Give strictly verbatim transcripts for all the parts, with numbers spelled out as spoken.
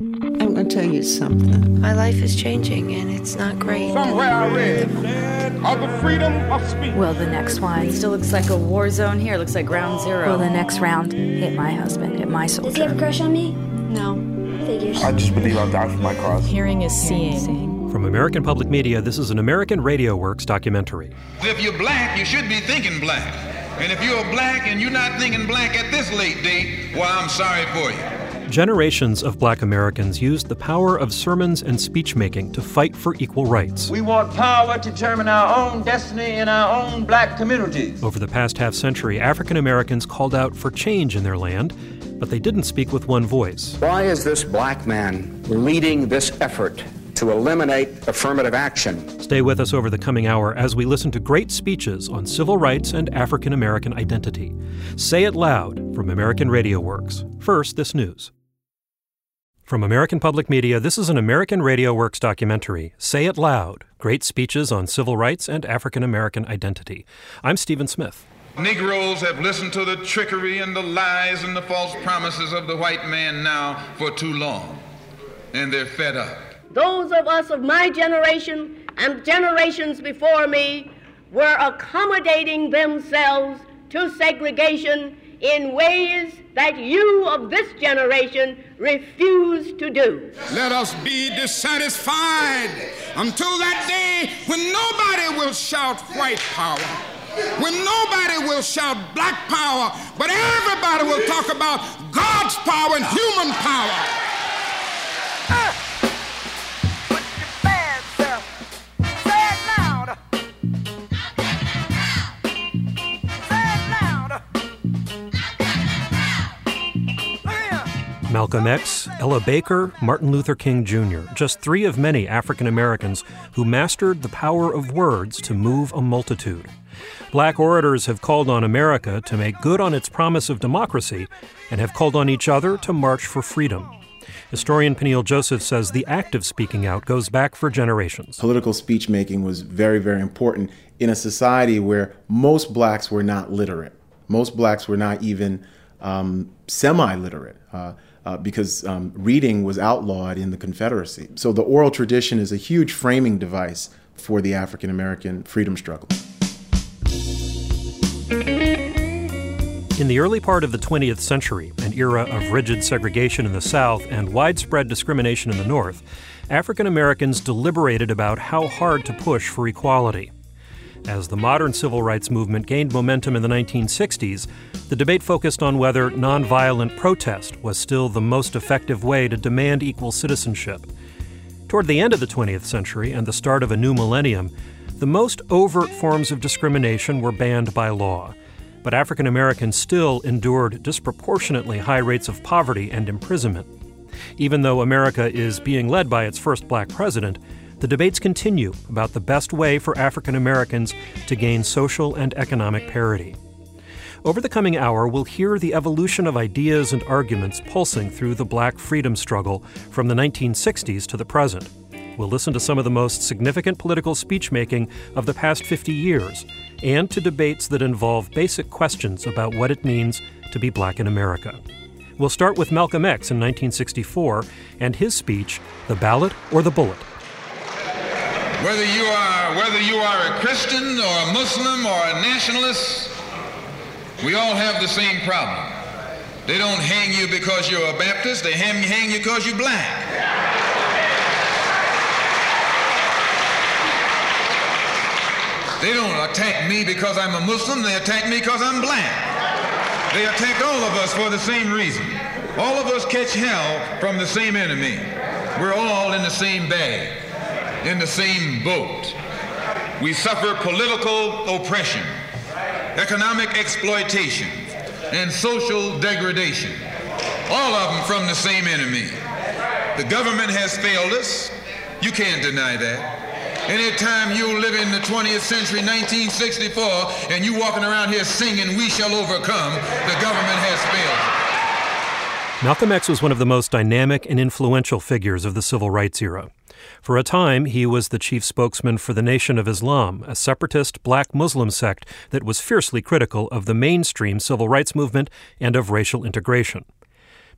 I'm going to tell you something. My life is changing and it's not great. Somewhere I read of the freedom of speech. Well, the next one. It still looks like a war zone here. It looks like ground zero. Well, the next round hit my husband, hit my soldier. Does he have a crush on me? No. Figures. I just believe I'll die for my cause. Hearing is seeing. From American Public Media, this is an American Radio Works documentary. If you're black, you should be thinking black. And if you're black and you're not thinking black at this late date, well, I'm sorry for you. Generations of black Americans used the power of sermons and speech-making to fight for equal rights. We want power to determine our own destiny in our own black communities. Over the past half-century, African Americans called out for change in their land, but they didn't speak with one voice. Why is this black man leading this effort to eliminate affirmative action? Stay with us over the coming hour as we listen to great speeches on civil rights and African American identity. Say It Loud from American Radio Works. First, this news. From American Public Media, this is an American Radio Works documentary, Say It Loud, Great Speeches on Civil Rights and African American Identity. I'm Stephen Smith. Negroes have listened to the trickery and the lies and the false promises of the white man now for too long, and they're fed up. Those of us of my generation and generations before me were accommodating themselves to segregation in ways that you of this generation refuse to do. Let us be dissatisfied until that day when nobody will shout white power, when nobody will shout black power, but everybody will talk about God's power and human power. Ah! Malcolm X, Ella Baker, Martin Luther King Junior, just three of many African Americans who mastered the power of words to move a multitude. Black orators have called on America to make good on its promise of democracy and have called on each other to march for freedom. Historian Peniel Joseph says the act of speaking out goes back for generations. Political speech making was very, very important in a society where most blacks were not literate. Most blacks were not even um, semi-literate. Uh, Uh, because um, reading was outlawed in the Confederacy. So the oral tradition is a huge framing device for the African American freedom struggle. In the early part of the twentieth century, an era of rigid segregation in the South and widespread discrimination in the North, African Americans deliberated about how hard to push for equality. As the modern civil rights movement gained momentum in the nineteen sixties, the debate focused on whether nonviolent protest was still the most effective way to demand equal citizenship. Toward the end of the twentieth century and the start of a new millennium, the most overt forms of discrimination were banned by law. But African Americans still endured disproportionately high rates of poverty and imprisonment. Even though America is being led by its first black president, the debates continue about the best way for African Americans to gain social and economic parity. Over the coming hour, we'll hear the evolution of ideas and arguments pulsing through the black freedom struggle from the nineteen sixties to the present. We'll listen to some of the most significant political speech-making of the past fifty years and to debates that involve basic questions about what it means to be black in America. We'll start with Malcolm X in nineteen sixty-four and his speech, The Ballot or the Bullet. Whether you are, whether you are a Christian or a Muslim or a nationalist, we all have the same problem. They don't hang you because you're a Baptist, they hang, hang you because you're black. They don't attack me because I'm a Muslim, they attack me because I'm black. They attack all of us for the same reason. All of us catch hell from the same enemy. We're all in the same bag, in the same boat. We suffer political oppression, economic exploitation, and social degradation. All of them from the same enemy. The government has failed us. You can't deny that. Anytime you live in the twentieth century, nineteen sixty-four, and you walking around here singing, "We shall overcome," the government has failed. Malcolm X was one of the most dynamic and influential figures of the civil rights era. For a time, he was the chief spokesman for the Nation of Islam, a separatist black Muslim sect that was fiercely critical of the mainstream civil rights movement and of racial integration.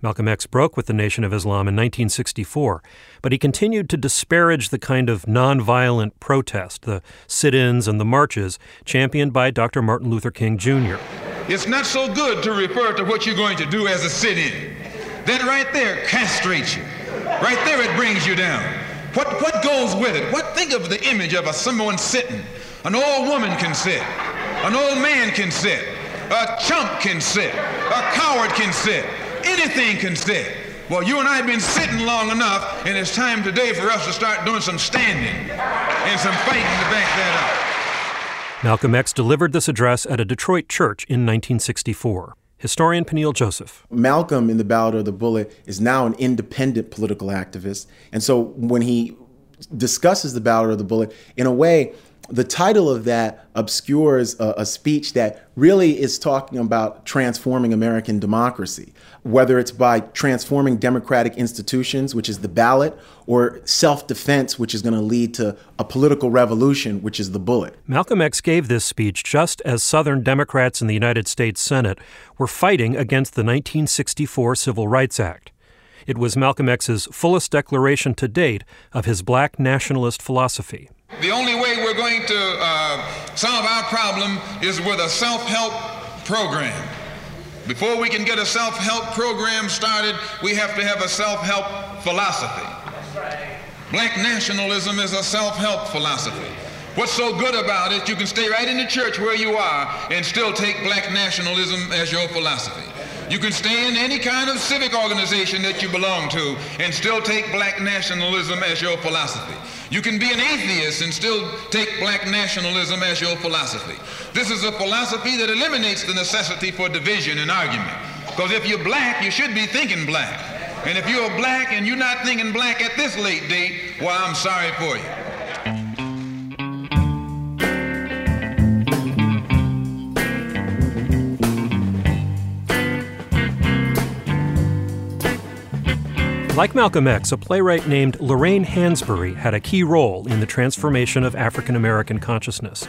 Malcolm X broke with the Nation of Islam in nineteen sixty-four, but he continued to disparage the kind of nonviolent protest, the sit-ins and the marches, championed by Doctor Martin Luther King Junior It's not so good to refer to what you're going to do as a sit-in. That right there castrates you. Right there it brings you down. What, what goes with it? What, think of the image of a, someone sitting. An old woman can sit. An old man can sit. A chump can sit. A coward can sit. Anything can sit. Well, you and I have been sitting long enough, and it's time today for us to start doing some standing and some fighting to back that up. Malcolm X delivered this address at a Detroit church in nineteen sixty-four. Historian Peniel Joseph. Malcolm, in the Ballad of the Bullet, is now an independent political activist. And so when he discusses the Ballad of the Bullet, in a way, the title of that obscures a, a speech that really is talking about transforming American democracy, whether it's by transforming democratic institutions, which is the ballot, or self-defense, which is going to lead to a political revolution, which is the bullet. Malcolm X gave this speech just as Southern Democrats in the United States Senate were fighting against the nineteen sixty-four Civil Rights Act. It was Malcolm X's fullest declaration to date of his black nationalist philosophy. The only way we're going to uh, solve our problem is with a self-help program. Before we can get a self-help program started, we have to have a self-help philosophy. That's right. Black nationalism is a self-help philosophy. What's so good about it, you can stay right in the church where you are and still take black nationalism as your philosophy. You can stay in any kind of civic organization that you belong to and still take black nationalism as your philosophy. You can be an atheist and still take black nationalism as your philosophy. This is a philosophy that eliminates the necessity for division and argument. Because if you're black, you should be thinking black. And if you're black and you're not thinking black at this late date, well, I'm sorry for you. Like Malcolm X, a playwright named Lorraine Hansberry had a key role in the transformation of African-American consciousness.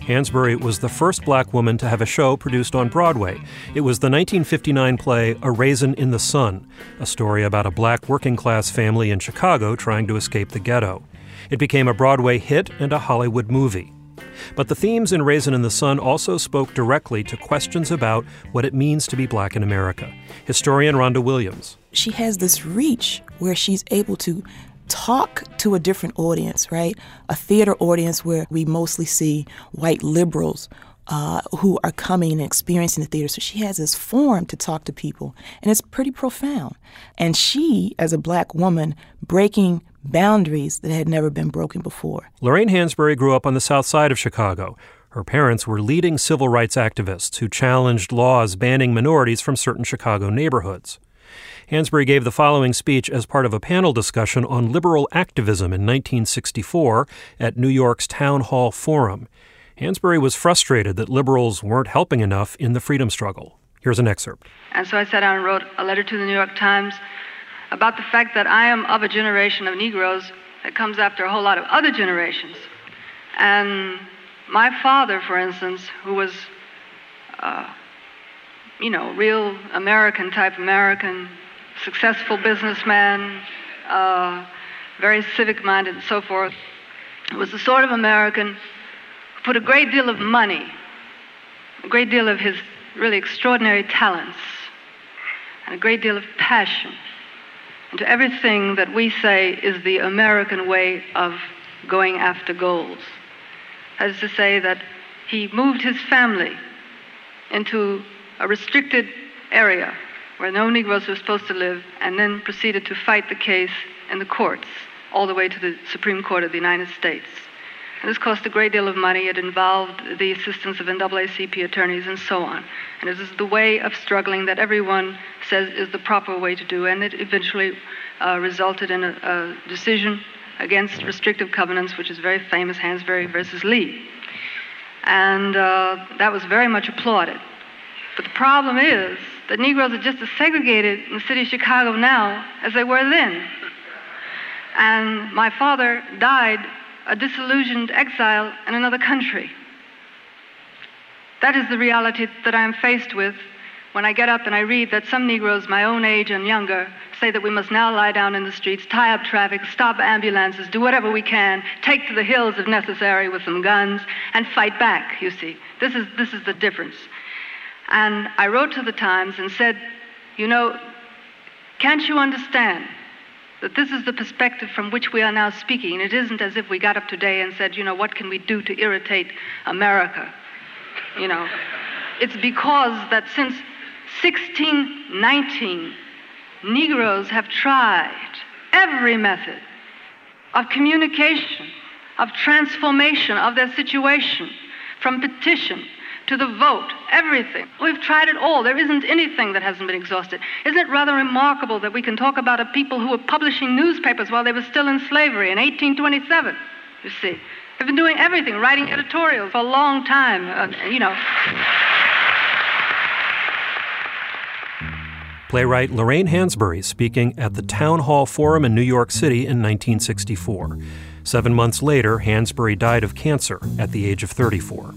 Hansberry was the first black woman to have a show produced on Broadway. It was the nineteen fifty-nine play A Raisin in the Sun, a story about a black working-class family in Chicago trying to escape the ghetto. It became a Broadway hit and a Hollywood movie. But the themes in Raisin in the Sun also spoke directly to questions about what it means to be black in America. Historian Rhonda Williams. She has this reach where she's able to talk to a different audience, right? A theater audience where we mostly see white liberals uh, who are coming and experiencing the theater. So she has this forum to talk to people, and it's pretty profound. And she, as a black woman, breaking boundaries that had never been broken before. Lorraine Hansberry grew up on the south side of Chicago. Her parents were leading civil rights activists who challenged laws banning minorities from certain Chicago neighborhoods. Hansberry gave the following speech as part of a panel discussion on liberal activism in nineteen sixty-four at New York's Town Hall Forum. Hansberry was frustrated that liberals weren't helping enough in the freedom struggle. Here's an excerpt. And so I sat down and wrote a letter to the New York Times about the fact that I am of a generation of Negroes that comes after a whole lot of other generations. And my father, for instance, who was, uh, you know, real American type American, successful businessman, uh, very civic-minded and so forth. It was the sort of American who put a great deal of money, a great deal of his really extraordinary talents, and a great deal of passion into everything that we say is the American way of going after goals. That is to say that he moved his family into a restricted area where no Negroes were supposed to live, and then proceeded to fight the case in the courts, all the way to the Supreme Court of the United States. And this cost a great deal of money. It involved the assistance of N double A C P attorneys and so on. And this is the way of struggling that everyone says is the proper way to do, and it eventually uh, resulted in a, a decision against restrictive covenants, which is very famous, Hansberry versus Lee. And uh, that was very much applauded. But the problem is that Negroes are just as segregated in the city of Chicago now as they were then. And my father died a disillusioned exile in another country. That is the reality that I am faced with when I get up and I read that some Negroes my own age and younger say that we must now lie down in the streets, tie up traffic, stop ambulances, do whatever we can, take to the hills if necessary with some guns, and fight back, you see. This is, this is the difference. And I wrote to the Times and said, you know, can't you understand that this is the perspective from which we are now speaking? It isn't as if we got up today and said, you know, what can we do to irritate America? You know, it's because that since sixteen nineteen, Negroes have tried every method of communication, of transformation of their situation, from petition to the vote, everything. We've tried it all. There isn't anything that hasn't been exhausted. Isn't it rather remarkable that we can talk about a people who were publishing newspapers while they were still in slavery in eighteen twenty-seven, you see? They've been doing everything, writing editorials for a long time, uh, you know. Playwright Lorraine Hansberry speaking at the Town Hall Forum in New York City in nineteen sixty-four. Seven months later, Hansberry died of cancer at the age of thirty-four.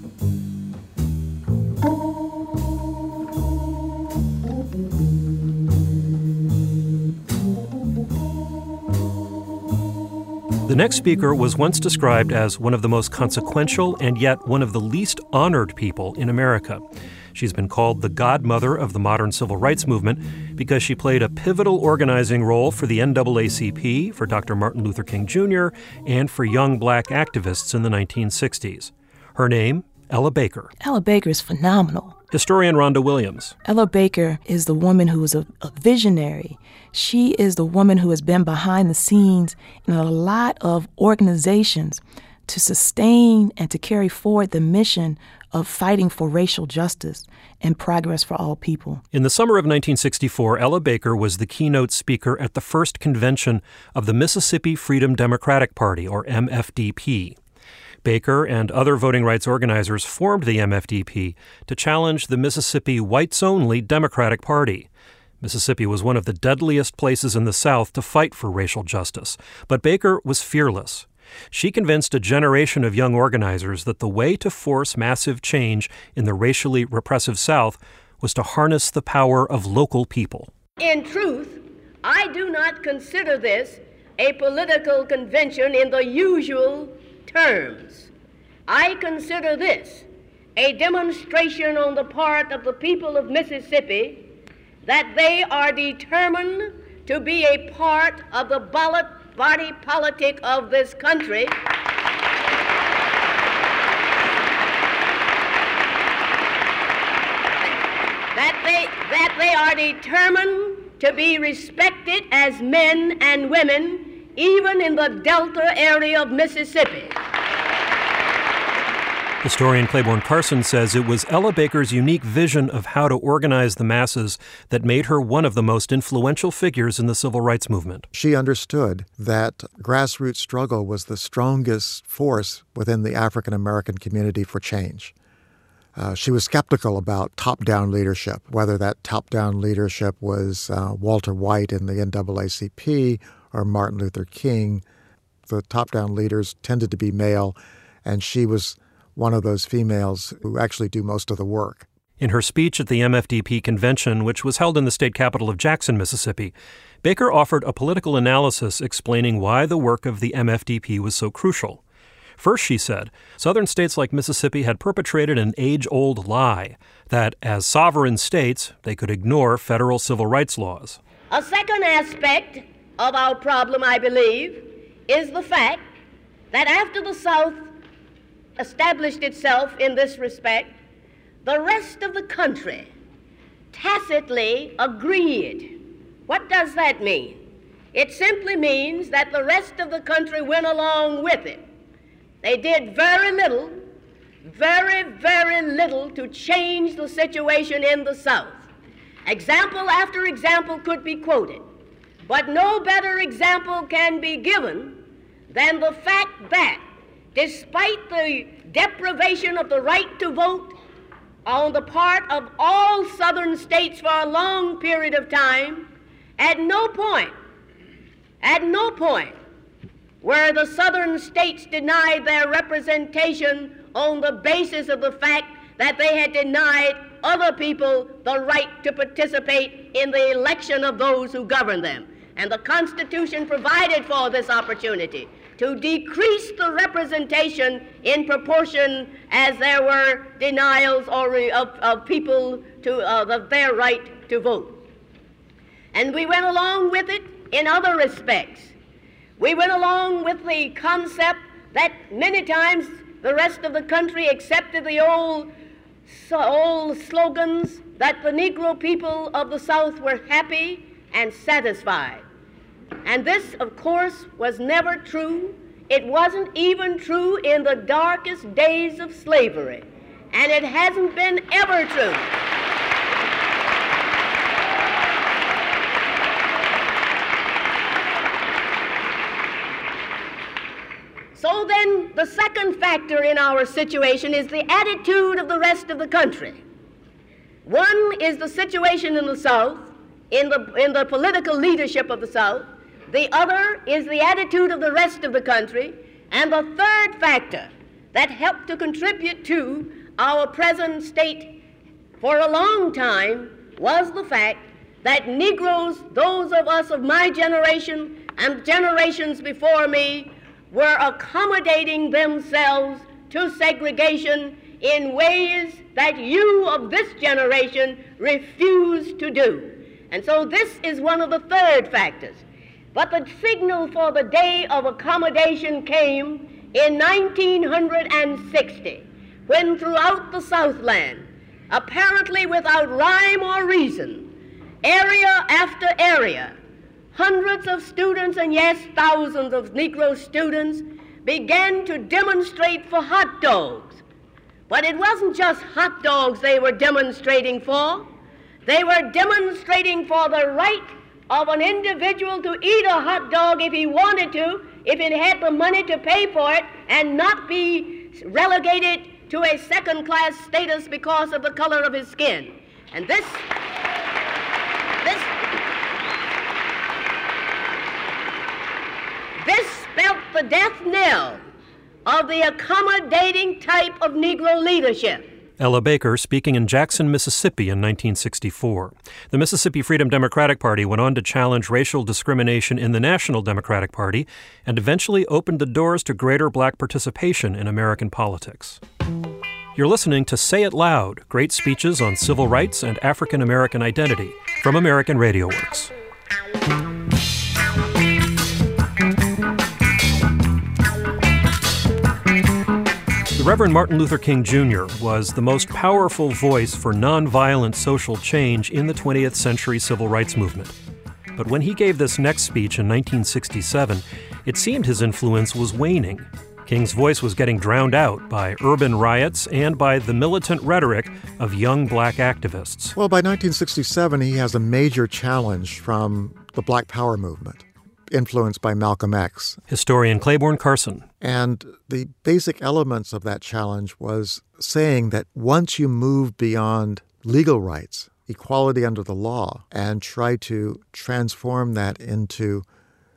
The next speaker was once described as one of the most consequential and yet one of the least honored people in America. She's been called the godmother of the modern civil rights movement because she played a pivotal organizing role for the N double A C P, for Doctor Martin Luther King Junior, and for young black activists in the nineteen sixties. Her name, Ella Baker. Ella Baker is phenomenal. Historian Rhonda Williams. Ella Baker is the woman who is a, a visionary. She is the woman who has been behind the scenes in a lot of organizations to sustain and to carry forward the mission of fighting for racial justice and progress for all people. In the summer of nineteen sixty-four, Ella Baker was the keynote speaker at the first convention of the Mississippi Freedom Democratic Party, or M F D P. Baker and other voting rights organizers formed the M F D P to challenge the Mississippi whites-only Democratic Party. Mississippi was one of the deadliest places in the South to fight for racial justice, but Baker was fearless. She convinced a generation of young organizers that the way to force massive change in the racially repressive South was to harness the power of local people. In truth, I do not consider this a political convention in the usual terms. I consider this a demonstration on the part of the people of Mississippi that they are determined to be a part of the ballot body politic of this country, that they, that they are determined to be respected as men and women, even in the Delta area of Mississippi. Historian Claiborne Carson says it was Ella Baker's unique vision of how to organize the masses that made her one of the most influential figures in the civil rights movement. She understood that grassroots struggle was the strongest force within the African-American community for change. Uh, she was skeptical about top-down leadership, whether that top-down leadership was uh, Walter White in the N double A C P or Martin Luther King. The top-down leaders tended to be male, and she was one of those females who actually do most of the work. In her speech at the M F D P convention, which was held in the state capital of Jackson, Mississippi, Baker offered a political analysis explaining why the work of the M F D P was so crucial. First, she said, Southern states like Mississippi had perpetrated an age-old lie that, as sovereign states, they could ignore federal civil rights laws. A second aspect of our problem, I believe, is the fact that after the South established itself in this respect, the rest of the country tacitly agreed. What does that mean? It simply means that the rest of the country went along with it. They did very little, very, very little to change the situation in the South. Example after example could be quoted, but no better example can be given than the fact that despite the deprivation of the right to vote on the part of all Southern states for a long period of time, at no point, at no point were the Southern states denied their representation on the basis of the fact that they had denied other people the right to participate in the election of those who govern them. And the Constitution provided for this opportunity to decrease the representation in proportion as there were denials or re of, of people to, uh, of their right to vote. And we went along with it in other respects. We went along with the concept that many times the rest of the country accepted the old, so old slogans that the Negro people of the South were happy and satisfied. And this, of course, was never true. It wasn't even true in the darkest days of slavery. And it hasn't been ever true. So then, the second factor in our situation is the attitude of the rest of the country. One is the situation in the South, in the, in the political leadership of the South. The other is the attitude of the rest of the country. And the third factor that helped to contribute to our present state for a long time was the fact that Negroes, those of us of my generation and generations before me, were accommodating themselves to segregation in ways that you of this generation refuse to do. And so this is one of the third factors. But the signal for the day of accommodation came in nineteen sixty, when throughout the Southland, apparently without rhyme or reason, area after area, hundreds of students, and yes, thousands of Negro students, began to demonstrate for hot dogs. But it wasn't just hot dogs they were demonstrating for. They were demonstrating for the right of an individual to eat a hot dog if he wanted to, if he had the money to pay for it, and not be relegated to a second-class status because of the color of his skin. And this, this This spelt the death knell of the accommodating type of Negro leadership. Ella Baker speaking in Jackson, Mississippi in nineteen sixty-four. The Mississippi Freedom Democratic Party went on to challenge racial discrimination in the National Democratic Party and eventually opened the doors to greater black participation in American politics. You're listening to Say It Loud, Great Speeches on Civil Rights and African American Identity from American Radio Works. Reverend Martin Luther King Junior was the most powerful voice for nonviolent social change in the twentieth century civil rights movement. But when he gave this next speech in nineteen sixty-seven, it seemed his influence was waning. King's voice was getting drowned out by urban riots and by the militant rhetoric of young black activists. Well, by nineteen sixty-seven, he has a major challenge from the Black Power movement, influenced by Malcolm X. Historian Claiborne Carson. And the basic elements of that challenge was saying that once you move beyond legal rights, equality under the law, and try to transform that into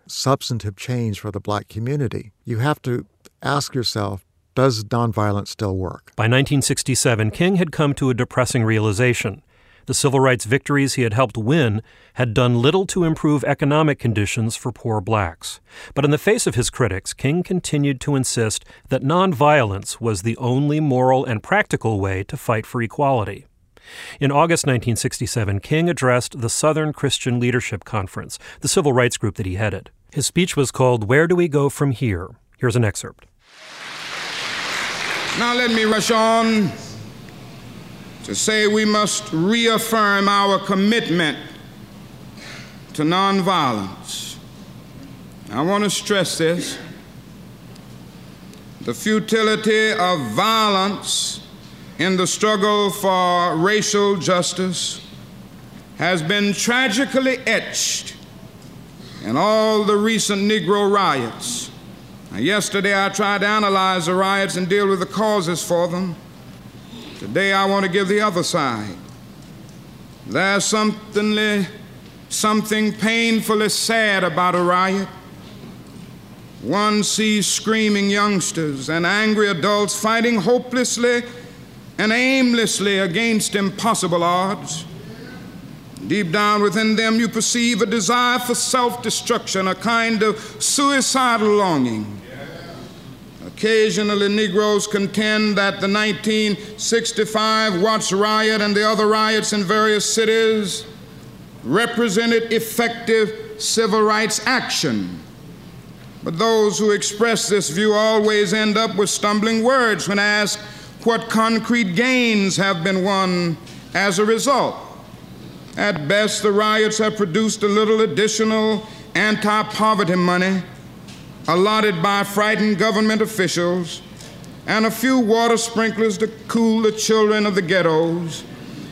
substantive change for the black community, you have to ask yourself, does nonviolence still work? By nineteen sixty-seven, King had come to a depressing realization. The civil rights victories he had helped win had done little to improve economic conditions for poor blacks. But in the face of his critics, King continued to insist that nonviolence was the only moral and practical way to fight for equality. In August nineteen sixty-seven, King addressed the Southern Christian Leadership Conference, the civil rights group that he headed. His speech was called, "Where Do We Go From Here?" Here's an excerpt. Now let me rush on to say we must reaffirm our commitment to nonviolence. I want to stress this. The futility of violence in the struggle for racial justice has been tragically etched in all the recent Negro riots. Now, yesterday I tried to analyze the riots and deal with the causes for them. Today I want to give the other side. There's something, something painfully sad about a riot. One sees screaming youngsters and angry adults fighting hopelessly and aimlessly against impossible odds. Deep down within them, you perceive a desire for self-destruction, a kind of suicidal longing. Occasionally, Negroes contend that the nineteen sixty-five Watts riot and the other riots in various cities represented effective civil rights action. But those who express this view always end up with stumbling words when asked what concrete gains have been won as a result. At best, the riots have produced a little additional anti-poverty money allotted by frightened government officials and a few water sprinklers to cool the children of the ghettos.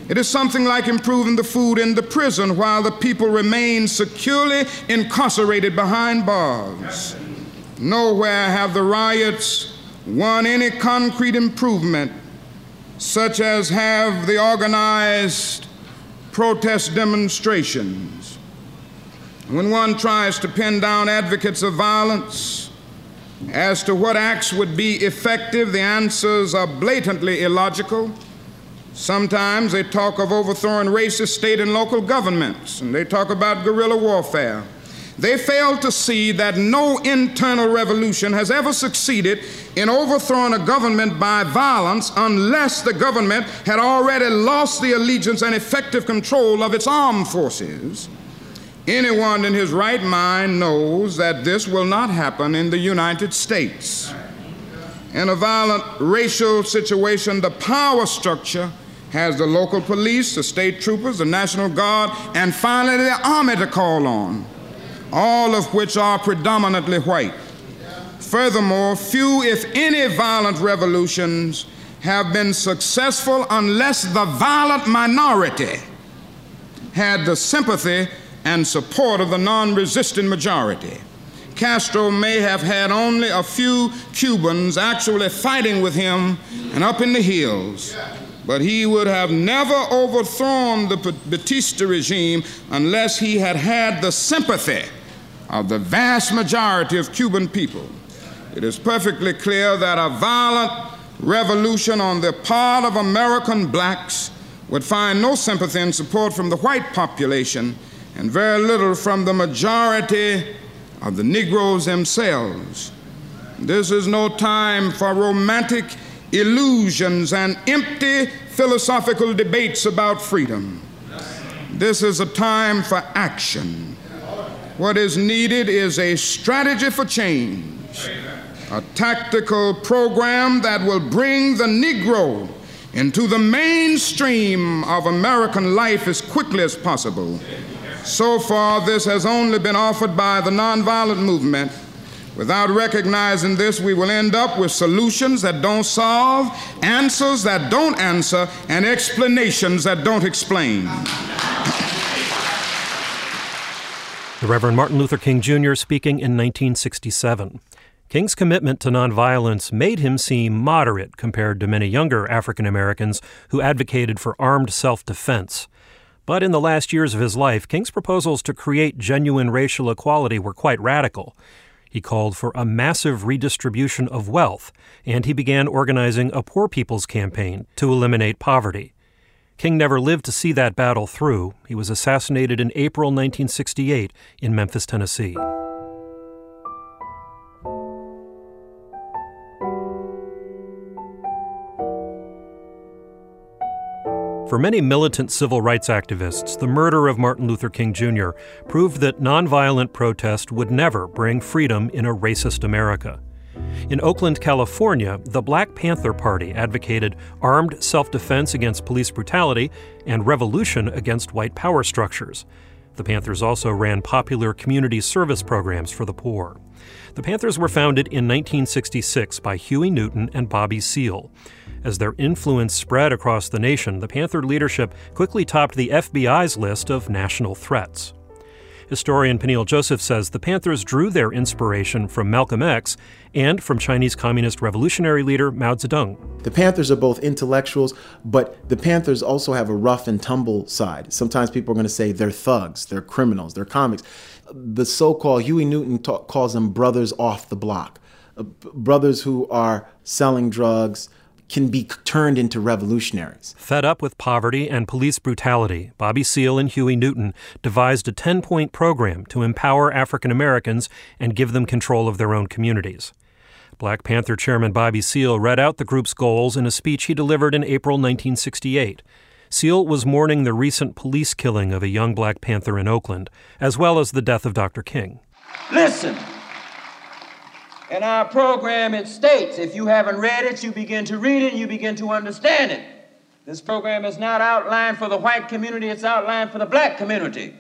It is something like improving the food in the prison while the people remain securely incarcerated behind bars. Nowhere have the riots won any concrete improvement, such as have the organized protest demonstrations. When one tries to pin down advocates of violence as to what acts would be effective, the answers are blatantly illogical. Sometimes they talk of overthrowing racist state and local governments, and they talk about guerrilla warfare. They fail to see that no internal revolution has ever succeeded in overthrowing a government by violence unless the government had already lost the allegiance and effective control of its armed forces. Anyone in his right mind knows that this will not happen in the United States. In a violent racial situation, the power structure has the local police, the state troopers, the National Guard, and finally the army to call on, all of which are predominantly white. Furthermore, few, if any, violent revolutions have been successful unless the violent minority had the sympathy and support of the non-resistant majority. Castro may have had only a few Cubans actually fighting with him and up in the hills, but he would have never overthrown the Batista regime unless he had had the sympathy of the vast majority of Cuban people. It is perfectly clear that a violent revolution on the part of American blacks would find no sympathy and support from the white population, and very little from the majority of the Negroes themselves. This is no time for romantic illusions and empty philosophical debates about freedom. This is a time for action. What is needed is a strategy for change, a tactical program that will bring the Negro into the mainstream of American life as quickly as possible. So far, this has only been offered by the nonviolent movement. Without recognizing this, we will end up with solutions that don't solve, answers that don't answer, and explanations that don't explain. The Reverend Martin Luther King Junior speaking in nineteen sixty-seven. King's commitment to nonviolence made him seem moderate compared to many younger African Americans who advocated for armed self-defense. But in the last years of his life, King's proposals to create genuine racial equality were quite radical. He called for a massive redistribution of wealth, and he began organizing a poor people's campaign to eliminate poverty. King never lived to see that battle through. He was assassinated in April nineteen sixty-eight in Memphis, Tennessee. For many militant civil rights activists, the murder of Martin Luther King Junior proved that nonviolent protest would never bring freedom in a racist America. In Oakland, California, the Black Panther Party advocated armed self-defense against police brutality and revolution against white power structures. The Panthers also ran popular community service programs for the poor. The Panthers were founded in nineteen sixty-six by Huey Newton and Bobby Seale. As their influence spread across the nation, the Panther leadership quickly topped the F B I's list of national threats. Historian Peniel Joseph says the Panthers drew their inspiration from Malcolm X and from Chinese Communist Revolutionary leader Mao Zedong. The Panthers are both intellectuals, but the Panthers also have a rough and tumble side. Sometimes people are going to say they're thugs, they're criminals, they're comics. The so-called Huey Newton ta- calls them brothers off the block, uh, b- brothers who are selling drugs, can be turned into revolutionaries. Fed up with poverty and police brutality, Bobby Seale and Huey Newton devised a ten-point program to empower African Americans and give them control of their own communities. Black Panther chairman Bobby Seale read out the group's goals in a speech he delivered in April nineteen sixty-eight. Seale was mourning the recent police killing of a young Black Panther in Oakland, as well as the death of Doctor King. Listen. In our program, it states, if you haven't read it, you begin to read it, you begin to understand it. This program is not outlined for the white community, it's outlined for the black community.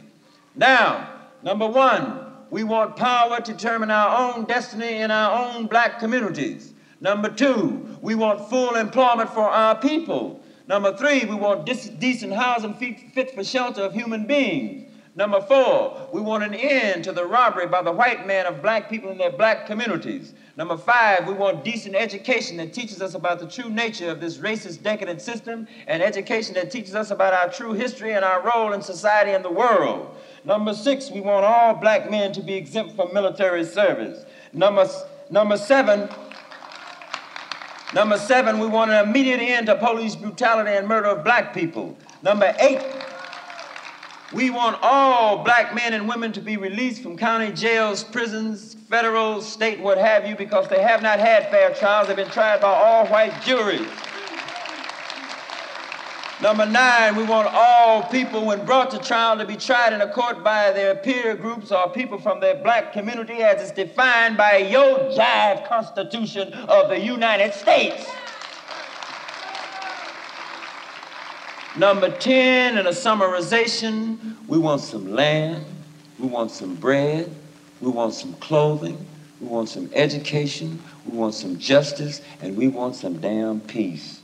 Now, number one, we want power to determine our own destiny in our own black communities. Number two, we want full employment for our people. Number three, we want decent housing fit for shelter of human beings. Number four, we want an end to the robbery by the white man of black people in their black communities. Number five, we want decent education that teaches us about the true nature of this racist, decadent system, and education that teaches us about our true history and our role in society and the world. Number six, we want all black men to be exempt from military service. Number, number seven, number seven, we want an immediate end to police brutality and murder of black people. Number eight, we want all black men and women to be released from county jails, prisons, federal, state, what have you, because they have not had fair trials. They've been tried by all white juries. Number nine, we want all people, when brought to trial, to be tried in a court by their peer groups or people from their black community as it's defined by your jive Constitution of the United States. Number ten, in a summarization, we want some land, we want some bread, we want some clothing, we want some education, we want some justice, and we want some damn peace.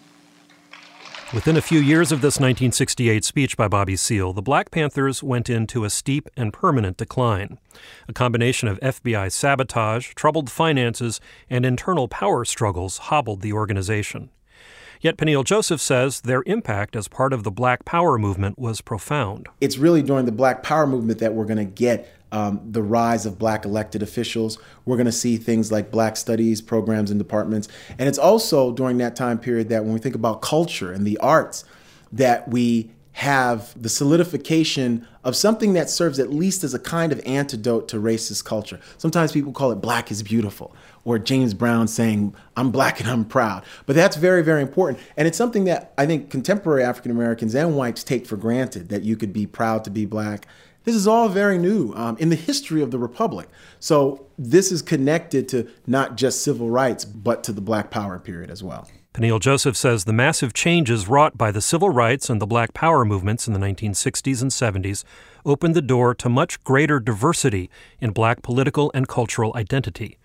Within a few years of this nineteen sixty-eight speech by Bobby Seale, the Black Panthers went into a steep and permanent decline. A combination of F B I sabotage, troubled finances, and internal power struggles hobbled the organization. Yet Peniel Joseph says their impact as part of the Black Power movement was profound. It's really during the Black Power movement that we're going to get um, the rise of black elected officials. We're going to see things like black studies, programs, and departments. And it's also during that time period that when we think about culture and the arts, that we have the solidification of something that serves at least as a kind of antidote to racist culture. Sometimes people call it black is beautiful, or James Brown saying, I'm black and I'm proud. But that's very, very important. And it's something that I think contemporary African Americans and whites take for granted, that you could be proud to be black. This is all very new um, in the history of the Republic. So this is connected to not just civil rights, but to the Black Power period as well. Peniel Joseph says the massive changes wrought by the civil rights and the Black Power movements in the nineteen sixties and seventies opened the door to much greater diversity in black political and cultural identity.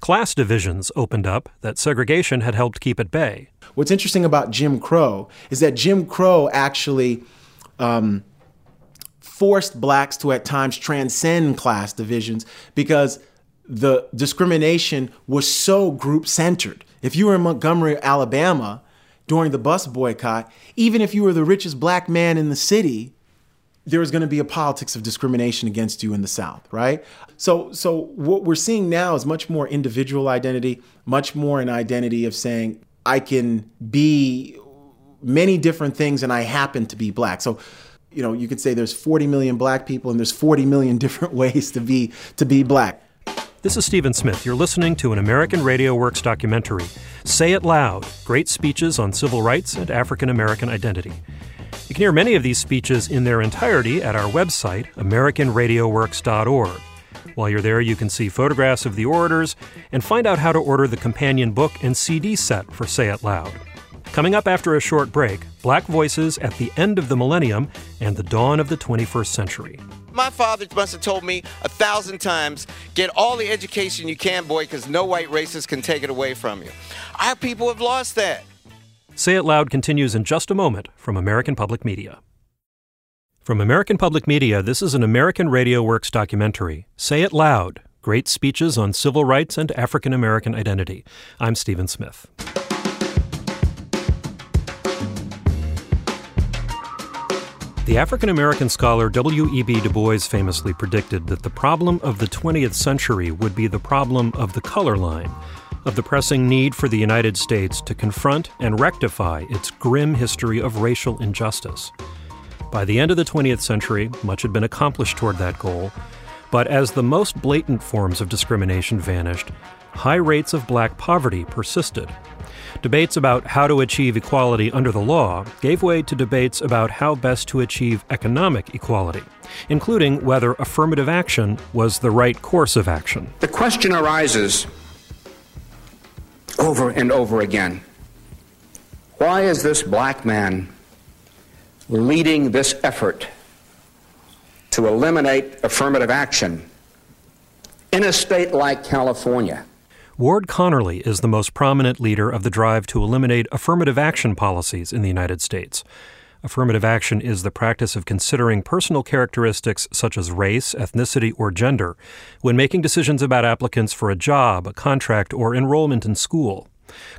Class divisions opened up that segregation had helped keep at bay. What's interesting about Jim Crow is that Jim Crow actually um, forced blacks to at times transcend class divisions because the discrimination was so group-centered. If you were in Montgomery, Alabama, during the bus boycott, even if you were the richest black man in the city, there was going to be a politics of discrimination against you in the South, right? So so what we're seeing now is much more individual identity, much more an identity of saying, I can be many different things and I happen to be black. So, you know, you could say there's forty million black people and there's forty million different ways to be to be black. This is Stephen Smith. You're listening to an American Radio Works documentary, Say It Loud, Great Speeches on Civil Rights and African American Identity. You can hear many of these speeches in their entirety at our website, american radio works dot org. While you're there, you can see photographs of the orators and find out how to order the companion book and C D set for Say It Loud. Coming up after a short break, Black Voices at the End of the Millennium and the Dawn of the twenty-first century. My father must have told me a thousand times, get all the education you can, boy, because no white racist can take it away from you. Our people have lost that. Say It Loud continues in just a moment from American Public Media. From American Public Media, this is an American Radio Works documentary, Say It Loud, Great Speeches on Civil Rights and African American Identity. I'm Stephen Smith. The African-American scholar W E B Du Bois famously predicted that the problem of the twentieth century would be the problem of the color line, of the pressing need for the United States to confront and rectify its grim history of racial injustice. By the end of the twentieth century, much had been accomplished toward that goal, but as the most blatant forms of discrimination vanished, high rates of black poverty persisted. Debates about how to achieve equality under the law gave way to debates about how best to achieve economic equality, including whether affirmative action was the right course of action. The question arises over and over again, why is this black man leading this effort to eliminate affirmative action in a state like California? Ward Connerly is the most prominent leader of the drive to eliminate affirmative action policies in the United States. Affirmative action is the practice of considering personal characteristics such as race, ethnicity, or gender when making decisions about applicants for a job, a contract, or enrollment in school.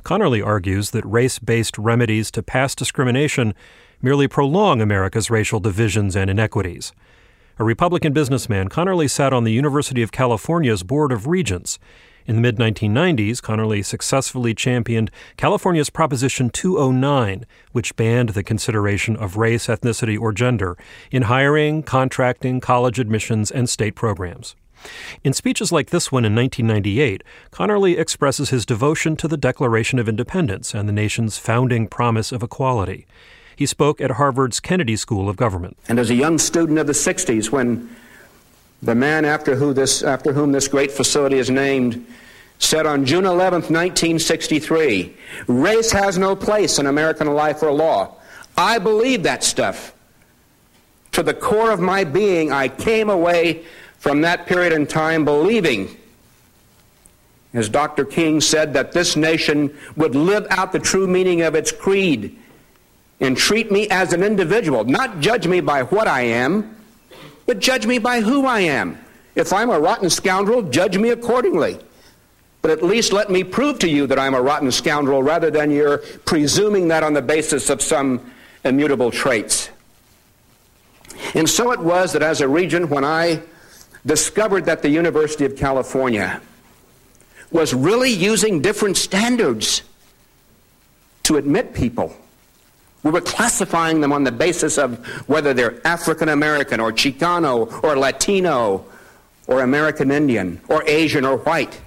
Connerly argues that race-based remedies to past discrimination merely prolong America's racial divisions and inequities. A Republican businessman, Connerly sat on the University of California's Board of Regents. In the mid nineteen nineties, Connerly successfully championed California's Proposition two oh nine, which banned the consideration of race, ethnicity, or gender in hiring, contracting, college admissions, and state programs. In speeches like this one in nineteen ninety-eight, Connerly expresses his devotion to the Declaration of Independence and the nation's founding promise of equality. He spoke at Harvard's Kennedy School of Government. And as a young student of the sixties, when the man after, who this, after whom this great facility is named said on June eleventh, nineteen sixty-three, "Race has no place in American life or law. I believe that stuff. To the core of my being, I came away from that period in time believing, as Doctor King said, that this nation would live out the true meaning of its creed and treat me as an individual, not judge me by what I am, but judge me by who I am. If I'm a rotten scoundrel, judge me accordingly. But at least let me prove to you that I'm a rotten scoundrel rather than you're presuming that on the basis of some immutable traits." And so it was that as a regent, when I discovered that the University of California was really using different standards to admit people, we were classifying them on the basis of whether they're African American or Chicano or Latino or American Indian or Asian or white.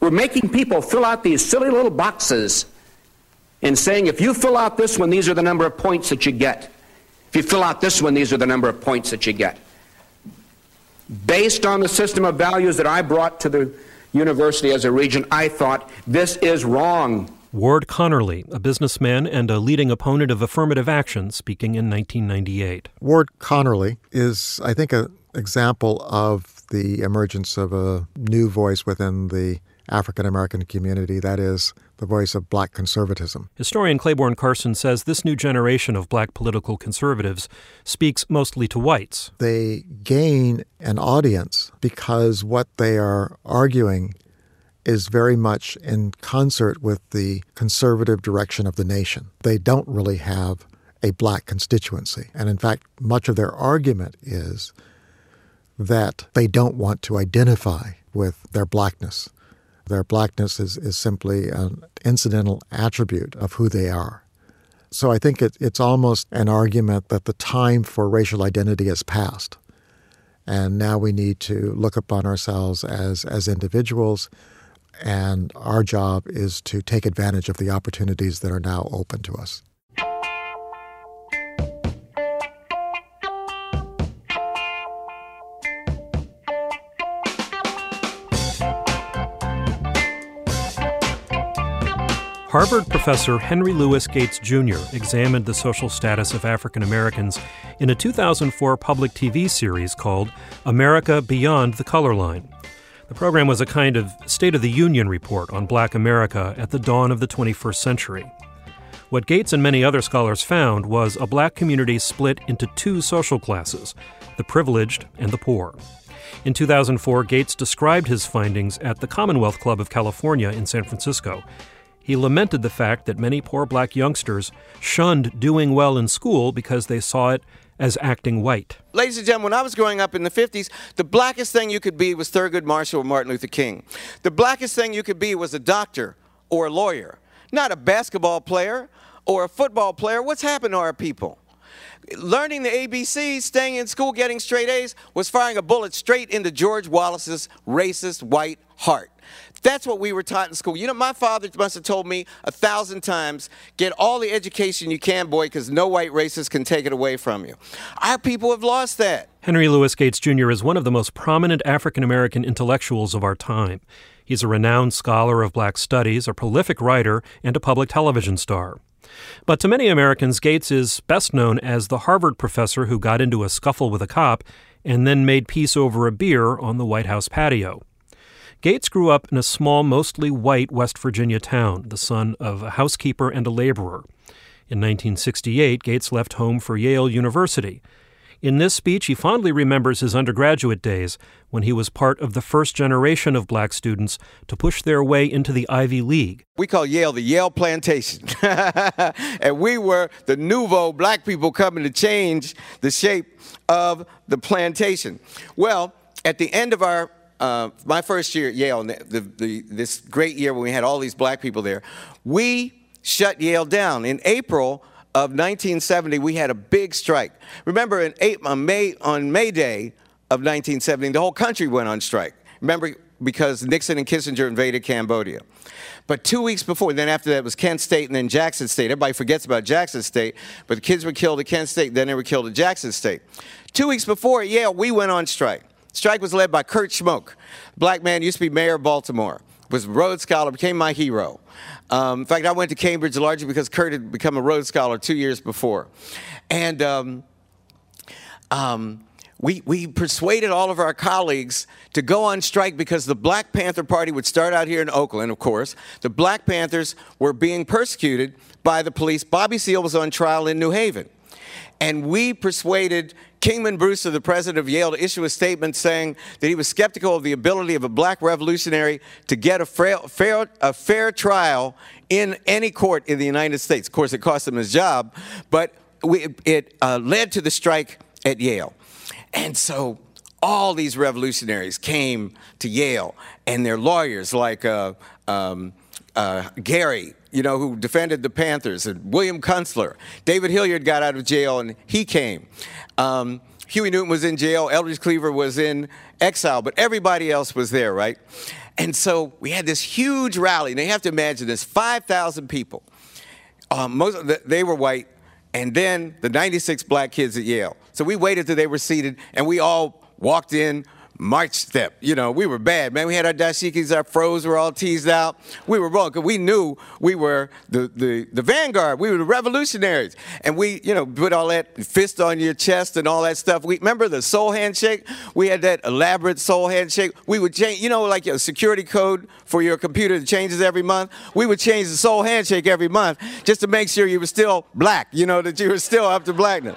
We're making people fill out these silly little boxes and saying, if you fill out this one, these are the number of points that you get. If you fill out this one, these are the number of points that you get. Based on the system of values that I brought to the university as a regent, I thought this is wrong. Ward Connerly, a businessman and a leading opponent of affirmative action, speaking in nineteen ninety-eight. Ward Connerly is, I think, an example of the emergence of a new voice within the African-American community, that is, the voice of black conservatism. Historian Claiborne Carson says this new generation of black political conservatives speaks mostly to whites. They gain an audience because what they are arguing is very much in concert with the conservative direction of the nation. They don't really have a black constituency. And in fact, much of their argument is that they don't want to identify with their blackness. Their blackness is, is simply an incidental attribute of who they are. So I think it, it's almost an argument that the time for racial identity has passed. And now we need to look upon ourselves as, as individuals, and our job is to take advantage of the opportunities that are now open to us. Harvard professor Henry Louis Gates Junior examined the social status of African Americans in a two thousand four public T V series called America Beyond the Color Line. The program was a kind of State of the Union report on black America at the dawn of the twenty-first century. What Gates and many other scholars found was a black community split into two social classes, the privileged and the poor. In two thousand four, Gates described his findings at the Commonwealth Club of California in San Francisco. He lamented the fact that many poor black youngsters shunned doing well in school because they saw it as acting white. Ladies and gentlemen, when I was growing up in the fifties, the blackest thing you could be was Thurgood Marshall or Martin Luther King. The blackest thing you could be was a doctor or a lawyer, not a basketball player or a football player. What's happened to our people? Learning the A B Cs, staying in school, getting straight A's, was firing a bullet straight into George Wallace's racist white heart. That's what we were taught in school. You know, my father must have told me a thousand times, get all the education you can, boy, because no white racist can take it away from you. Our people have lost that. Henry Louis Gates Junior is one of the most prominent African-American intellectuals of our time. He's a renowned scholar of black studies, a prolific writer, and a public television star. But to many Americans, Gates is best known as the Harvard professor who got into a scuffle with a cop and then made peace over a beer on the White House patio. Gates grew up in a small, mostly white West Virginia town, the son of a housekeeper and a laborer. In nineteen sixty-eight, Gates left home for Yale University. In this speech, he fondly remembers his undergraduate days when he was part of the first generation of black students to push their way into the Ivy League. We call Yale the Yale Plantation. And we were the nouveau black people coming to change the shape of the plantation. Well, at the end of our Uh, my first year at Yale, the, the, this great year when we had all these black people there, we shut Yale down. In April of nineteen seventy, we had a big strike. Remember, in eight, on, May, on May Day of nineteen seventy, the whole country went on strike. Remember, because Nixon and Kissinger invaded Cambodia. But two weeks before, then after that was Kent State and then Jackson State. Everybody forgets about Jackson State, but the kids were killed at Kent State, then they were killed at Jackson State. Two weeks before at Yale, we went on strike. Strike was led by Kurt Schmoke, black man, used to be mayor of Baltimore, was a Rhodes Scholar, became my hero. Um, in fact, I went to Cambridge largely because Kurt had become a Rhodes Scholar two years before. And um, um, we, we persuaded all of our colleagues to go on strike because the Black Panther Party would start out here in Oakland, of course. The Black Panthers were being persecuted by the police. Bobby Seale was on trial in New Haven. And we persuaded Kingman Brewster, the president of Yale, to issue a statement saying that he was skeptical of the ability of a black revolutionary to get a fair, fair, a fair trial in any court in the United States. Of course, it cost him his job, but we, it uh, led to the strike at Yale. And so all these revolutionaries came to Yale, and their lawyers like uh, um, uh, Gary, you know, who defended the Panthers, and William Kunstler. David Hilliard got out of jail, and he came. Um, Huey Newton was in jail. Eldridge Cleaver was in exile, but everybody else was there, right? And so we had this huge rally, and you have to imagine this, five thousand people. Um, most of the, they were white, and then the ninety-six black kids at Yale. So we waited till they were seated, and we all walked in, march step. You know, we were bad, man. We had our dashikis, our froze were all teased out. We were wrong because we knew we were the, the, the vanguard. We were the revolutionaries. And we, you know, put all that fist on your chest and all that stuff. We remember the soul handshake? We had that elaborate soul handshake. We would change, you know, like your security code for your computer that changes every month. We would change the soul handshake every month just to make sure you were still black, you know, that you were still up to blackness.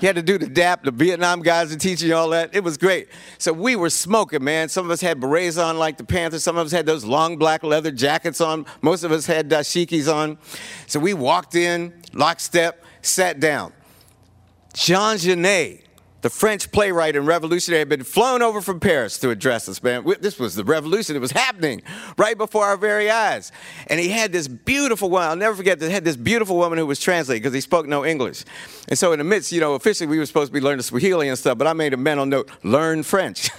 You had to do the D A P, the Vietnam guys, and teaching you all that. It was great. So we were smoking, man. Some of us had berets on like the Panthers. Some of us had those long black leather jackets on. Most of us had dashikis on. So we walked in, lockstep, sat down. Jean Genet, the French playwright and revolutionary, had been flown over from Paris to address us, man. This was the revolution. It was happening right before our very eyes. And he had this beautiful woman. I'll never forget that. He had this beautiful woman who was translating because he spoke no English. And so in the midst, you know, officially we were supposed to be learning Swahili and stuff, but I made a mental note, learn French.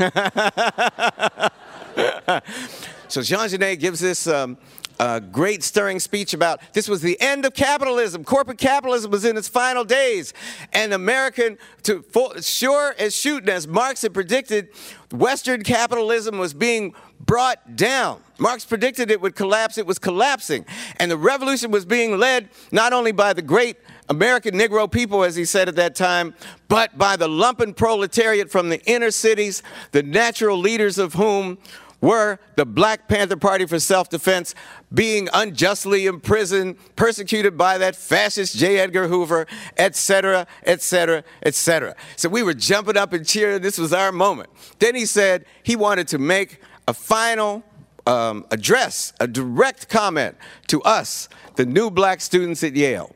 So Jean Genet gives this um, uh, great stirring speech about this was the end of capitalism. Corporate capitalism was in its final days. And American, to full, sure as shooting, as Marx had predicted, Western capitalism was being brought down. Marx predicted it would collapse. It was collapsing. And the revolution was being led not only by the great American Negro people, as he said at that time, but by the lumpen proletariat from the inner cities, the natural leaders of whom were the Black Panther Party for self-defense, being unjustly imprisoned, persecuted by that fascist J. Edgar Hoover, et cetera, et cetera, et cetera. So we were jumping up and cheering. This was our moment. Then he said he wanted to make a final um, address, a direct comment to us, the new black students at Yale.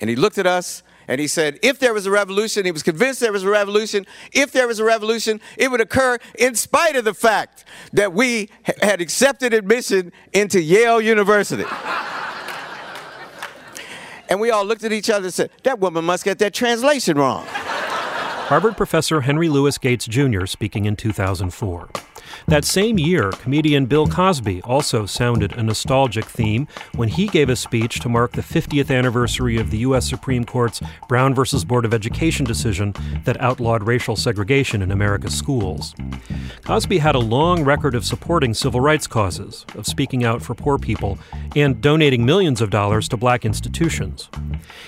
And he looked at us And he said, if there was a revolution, he was convinced there was a revolution, if there was a revolution, it would occur in spite of the fact that we had accepted admission into Yale University. And we all looked at each other and said, that woman must get that translation wrong. Harvard professor Henry Louis Gates Junior speaking in two thousand four. That same year, comedian Bill Cosby also sounded a nostalgic theme when he gave a speech to mark the fiftieth anniversary of the U S Supreme Court's Brown v. Board of Education decision that outlawed racial segregation in America's schools. Cosby had a long record of supporting civil rights causes, of speaking out for poor people, and donating millions of dollars to black institutions.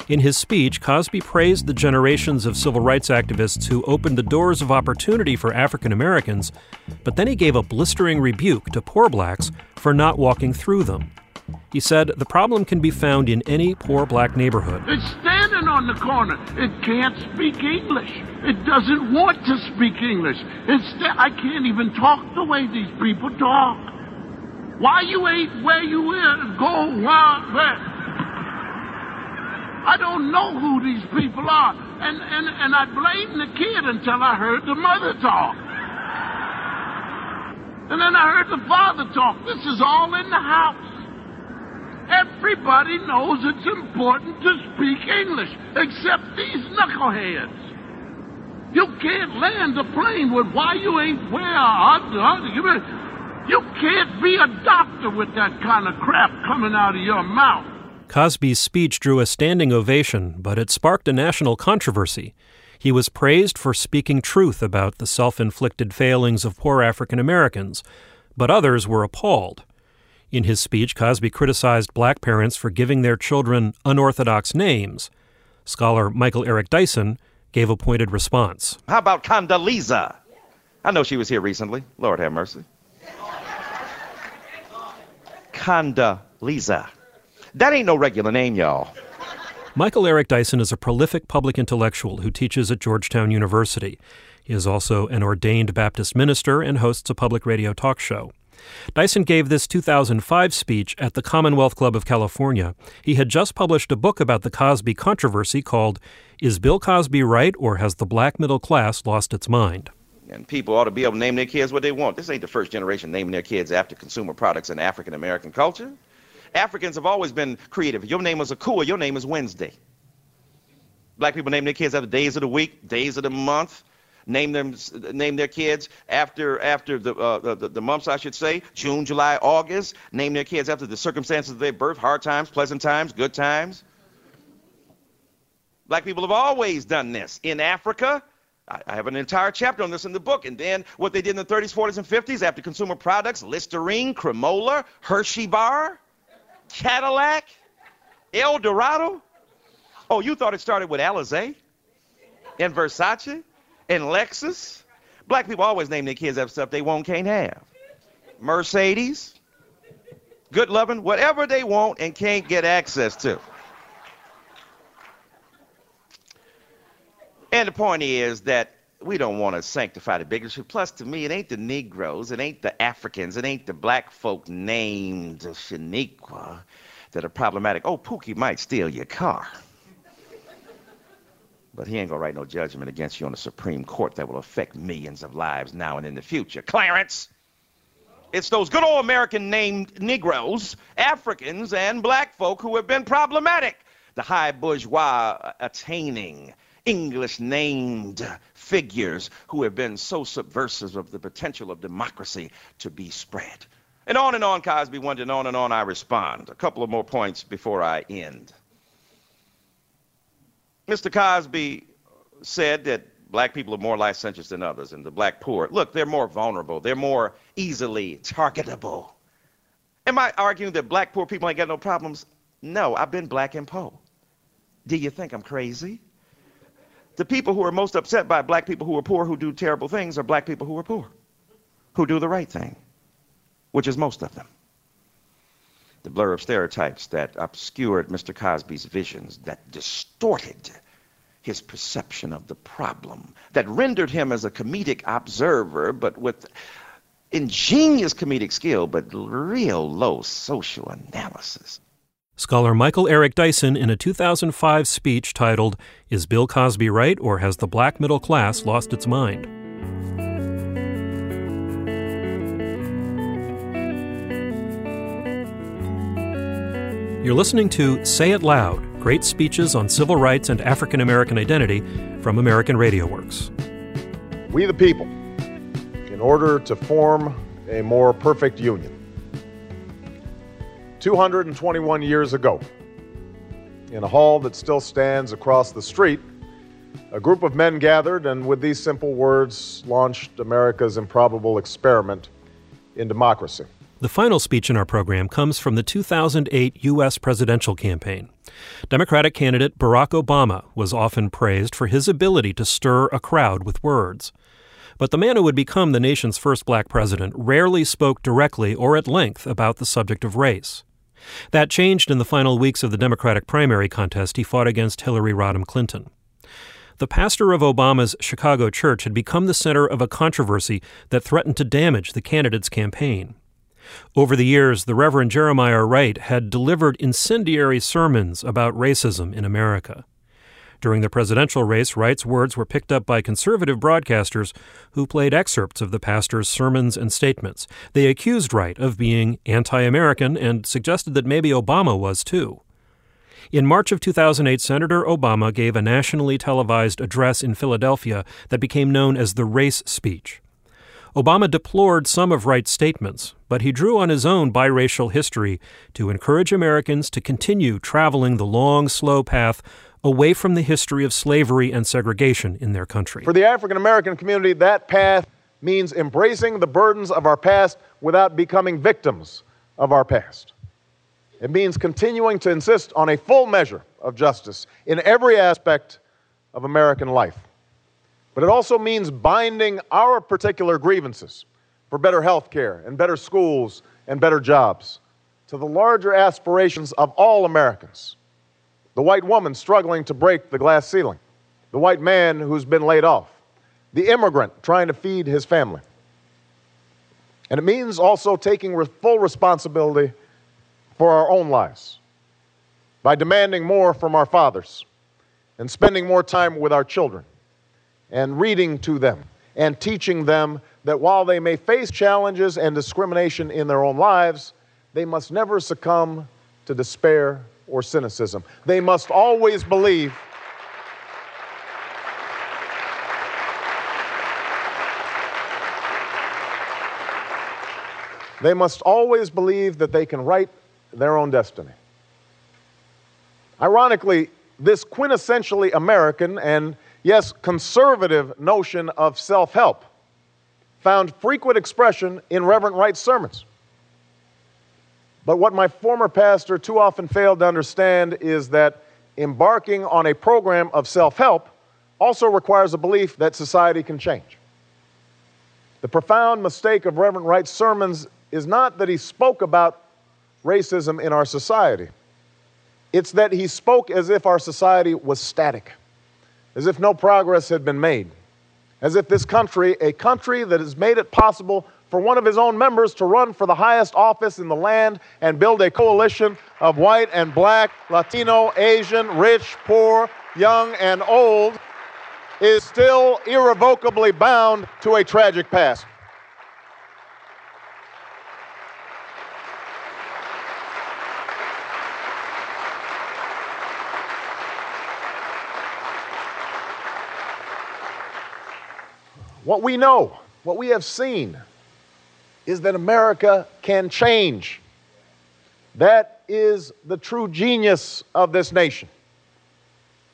In his speech, Cosby praised the generations of civil rights activists who opened the doors of opportunity for African Americans, but then he gave a blistering rebuke to poor blacks for not walking through them. He said the problem can be found in any poor black neighborhood. It's standing on the corner. It can't speak English. It doesn't want to speak English. It's st- I can't even talk the way these people talk. Why you ain't where you is, go wild back. I don't know who these people are. And, and, and I blamed the kid until I heard the mother talk. And then I heard the father talk. This is all in the house. Everybody knows it's important to speak English, except these knuckleheads. You can't land a plane with why you ain't where. You can't be a doctor with that kind of crap coming out of your mouth. Cosby's speech drew a standing ovation, but it sparked a national controversy. He was praised for speaking truth about the self-inflicted failings of poor African Americans, but others were appalled. In his speech, Cosby criticized black parents for giving their children unorthodox names. Scholar Michael Eric Dyson gave a pointed response. How about Condoleezza? I know she was here recently. Lord have mercy. Condoleezza. That ain't no regular name, y'all. Michael Eric Dyson is a prolific public intellectual who teaches at Georgetown University. He is also an ordained Baptist minister and hosts a public radio talk show. Dyson gave this two thousand five speech at the Commonwealth Club of California. He had just published a book about the Cosby controversy called Is Bill Cosby Right or Has the Black Middle Class Lost Its Mind? And people ought to be able to name their kids what they want. This ain't the first generation naming their kids after consumer products in African American culture. Africans have always been creative. Your name is Akua, your name is Wednesday. Black people name their kids after days of the week, days of the month. Name them, name their kids after after the, uh, the the months, I should say, June, July, August. Name their kids after the circumstances of their birth, hard times, pleasant times, good times. Black people have always done this. In Africa, I have an entire chapter on this in the book. And then what they did in the thirties, forties, and fifties after consumer products, Listerine, Cremola, Hershey bar, Cadillac, El Dorado. Oh, you thought it started with Alizé and Versace and Lexus? Black people always name their kids after stuff they won't, can't have. Mercedes, good loving, whatever they want and can't get access to. And the point is that we don't want to sanctify the bigotry. Plus, to me, it ain't the Negroes, it ain't the Africans, it ain't the black folk named Shaniqua that are problematic. Oh, Pookie might steal your car. But he ain't going to write no judgment against you on the Supreme Court that will affect millions of lives now and in the future. Clarence, it's those good old American named Negroes, Africans, and black folk who have been problematic. The high bourgeois attaining English-named figures who have been so subversive of the potential of democracy to be spread. And on and on, Cosby wondered, and on and on I respond. A couple of more points before I end. Mister Cosby said that black people are more licentious than others, and the black poor, look, they're more vulnerable. They're more easily targetable. Am I arguing that black poor people ain't got no problems? No, I've been black and poor. Do you think I'm crazy? The people who are most upset by black people who are poor, who do terrible things, are black people who are poor, who do the right thing, which is most of them. The blur of stereotypes that obscured Mister Cosby's visions, that distorted his perception of the problem, that rendered him as a comedic observer, but with ingenious comedic skill, but real low social analysis. Scholar Michael Eric Dyson, in a two thousand five speech titled, "Is Bill Cosby Right, or Has the Black Middle Class Lost Its Mind?" You're listening to Say It Loud, Great Speeches on Civil Rights and African American Identity from American Radio Works. We the people, in order to form a more perfect union, two hundred twenty-one years ago, in a hall that still stands across the street, a group of men gathered and with these simple words launched America's improbable experiment in democracy. The final speech in our program comes from the two thousand eight U S presidential campaign. Democratic candidate Barack Obama was often praised for his ability to stir a crowd with words. But the man who would become the nation's first black president rarely spoke directly or at length about the subject of race. That changed in the final weeks of the Democratic primary contest he fought against Hillary Rodham Clinton. The pastor of Obama's Chicago church had become the center of a controversy that threatened to damage the candidate's campaign. Over the years, the Reverend Jeremiah Wright had delivered incendiary sermons about racism in America. During the presidential race, Wright's words were picked up by conservative broadcasters who played excerpts of the pastor's sermons and statements. They accused Wright of being anti-American and suggested that maybe Obama was too. In March of two thousand eight, Senator Obama gave a nationally televised address in Philadelphia that became known as the Race Speech. Obama deplored some of Wright's statements, but he drew on his own biracial history to encourage Americans to continue traveling the long, slow path away from the history of slavery and segregation in their country. For the African American community, that path means embracing the burdens of our past without becoming victims of our past. It means continuing to insist on a full measure of justice in every aspect of American life. But it also means binding our particular grievances for better health care and better schools and better jobs to the larger aspirations of all Americans. The white woman struggling to break the glass ceiling, the white man who's been laid off, the immigrant trying to feed his family. And it means also taking re- full responsibility for our own lives by demanding more from our fathers and spending more time with our children and reading to them and teaching them that while they may face challenges and discrimination in their own lives, they must never succumb to despair or cynicism. They must always believe They must always believe that they can write their own destiny. Ironically, this quintessentially American and yes, conservative notion of self-help found frequent expression in Reverend Wright's sermons. But what my former pastor too often failed to understand is that embarking on a program of self-help also requires a belief that society can change. The profound mistake of Reverend Wright's sermons is not that he spoke about racism in our society. It's that he spoke as if our society was static, as if no progress had been made, as if this country, a country that has made it possible for one of his own members to run for the highest office in the land and build a coalition of white and black, Latino, Asian, rich, poor, young, and old, is still irrevocably bound to a tragic past. What we know, what we have seen, is that America can change. That is the true genius of this nation.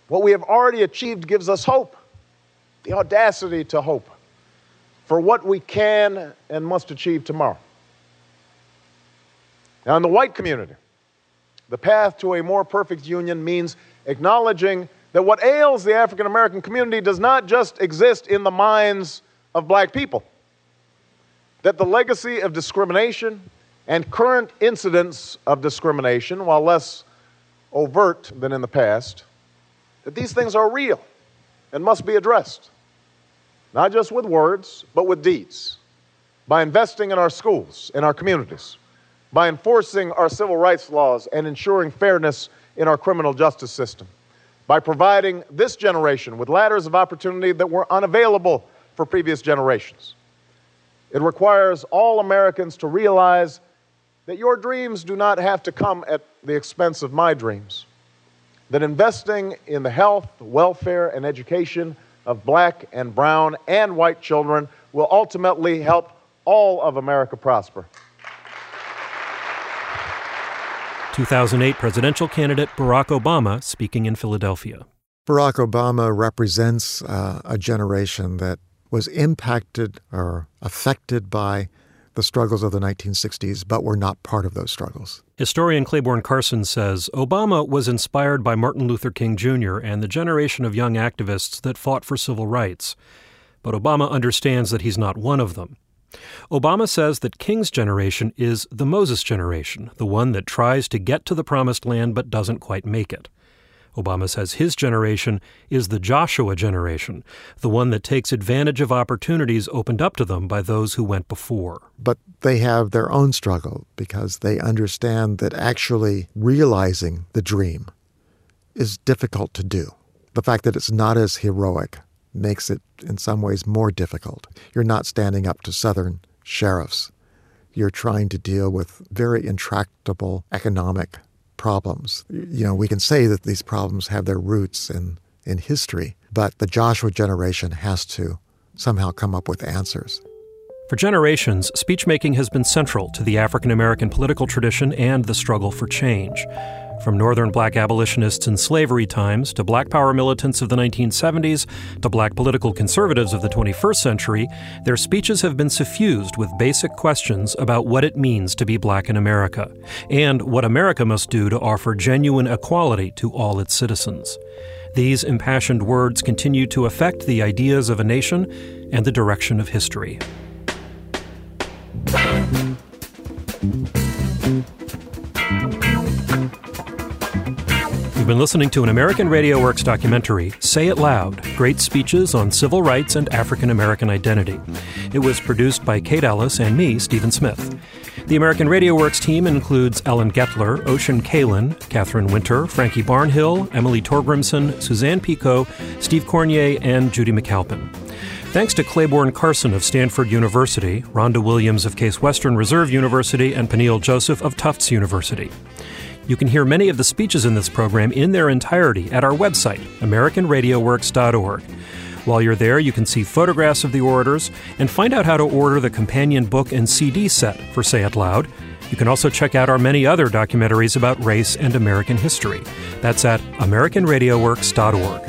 What we have already achieved gives us hope, the audacity to hope for what we can and must achieve tomorrow. Now, in the white community, the path to a more perfect union means acknowledging that what ails the African American community does not just exist in the minds of black people, that the legacy of discrimination and current incidents of discrimination, while less overt than in the past, that these things are real and must be addressed, not just with words, but with deeds, by investing in our schools, in our communities, by enforcing our civil rights laws and ensuring fairness in our criminal justice system, by providing this generation with ladders of opportunity that were unavailable for previous generations. It requires all Americans to realize that your dreams do not have to come at the expense of my dreams, that investing in the health, welfare, and education of black and brown and white children will ultimately help all of America prosper. two thousand eight presidential candidate Barack Obama speaking in Philadelphia. Barack Obama represents uh, a generation that was impacted or affected by the struggles of the nineteen sixties, but were not part of those struggles. Historian Claiborne Carson says Obama was inspired by Martin Luther King Junior and the generation of young activists that fought for civil rights. But Obama understands that he's not one of them. Obama says that King's generation is the Moses generation, the one that tries to get to the promised land but doesn't quite make it. Obama says his generation is the Joshua generation, the one that takes advantage of opportunities opened up to them by those who went before. But they have their own struggle because they understand that actually realizing the dream is difficult to do. The fact that it's not as heroic makes it in some ways more difficult. You're not standing up to Southern sheriffs. You're trying to deal with very intractable economic problems. You know, we can say that these problems have their roots in, in history, but the Joshua generation has to somehow come up with answers. For generations, speechmaking has been central to the African-American political tradition and the struggle for change. From Northern black abolitionists in slavery times to black power militants of the nineteen seventies to black political conservatives of the twenty-first century, their speeches have been suffused with basic questions about what it means to be black in America and what America must do to offer genuine equality to all its citizens. These impassioned words continue to affect the ideas of a nation and the direction of history. You've been listening to an American Radio Works documentary, Say It Loud, Great Speeches on Civil Rights and African American Identity. It was produced by Kate Ellis and me, Stephen Smith. The American Radio Works team includes Ellen Getler, Ocean Kalin, Catherine Winter, Frankie Barnhill, Emily Torgrimson, Suzanne Pico, Steve Cornier, and Judy McAlpin. Thanks to Claiborne Carson of Stanford University, Rhonda Williams of Case Western Reserve University, and Peniel Joseph of Tufts University. You can hear many of the speeches in this program in their entirety at our website, American Radio Works dot org. While you're there, you can see photographs of the orators and find out how to order the companion book and C D set for Say It Loud. You can also check out our many other documentaries about race and American history. That's at American Radio Works dot org.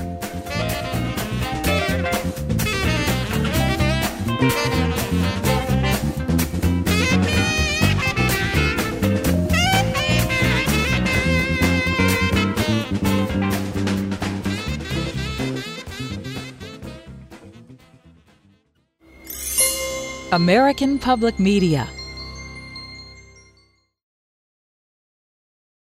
American Public Media.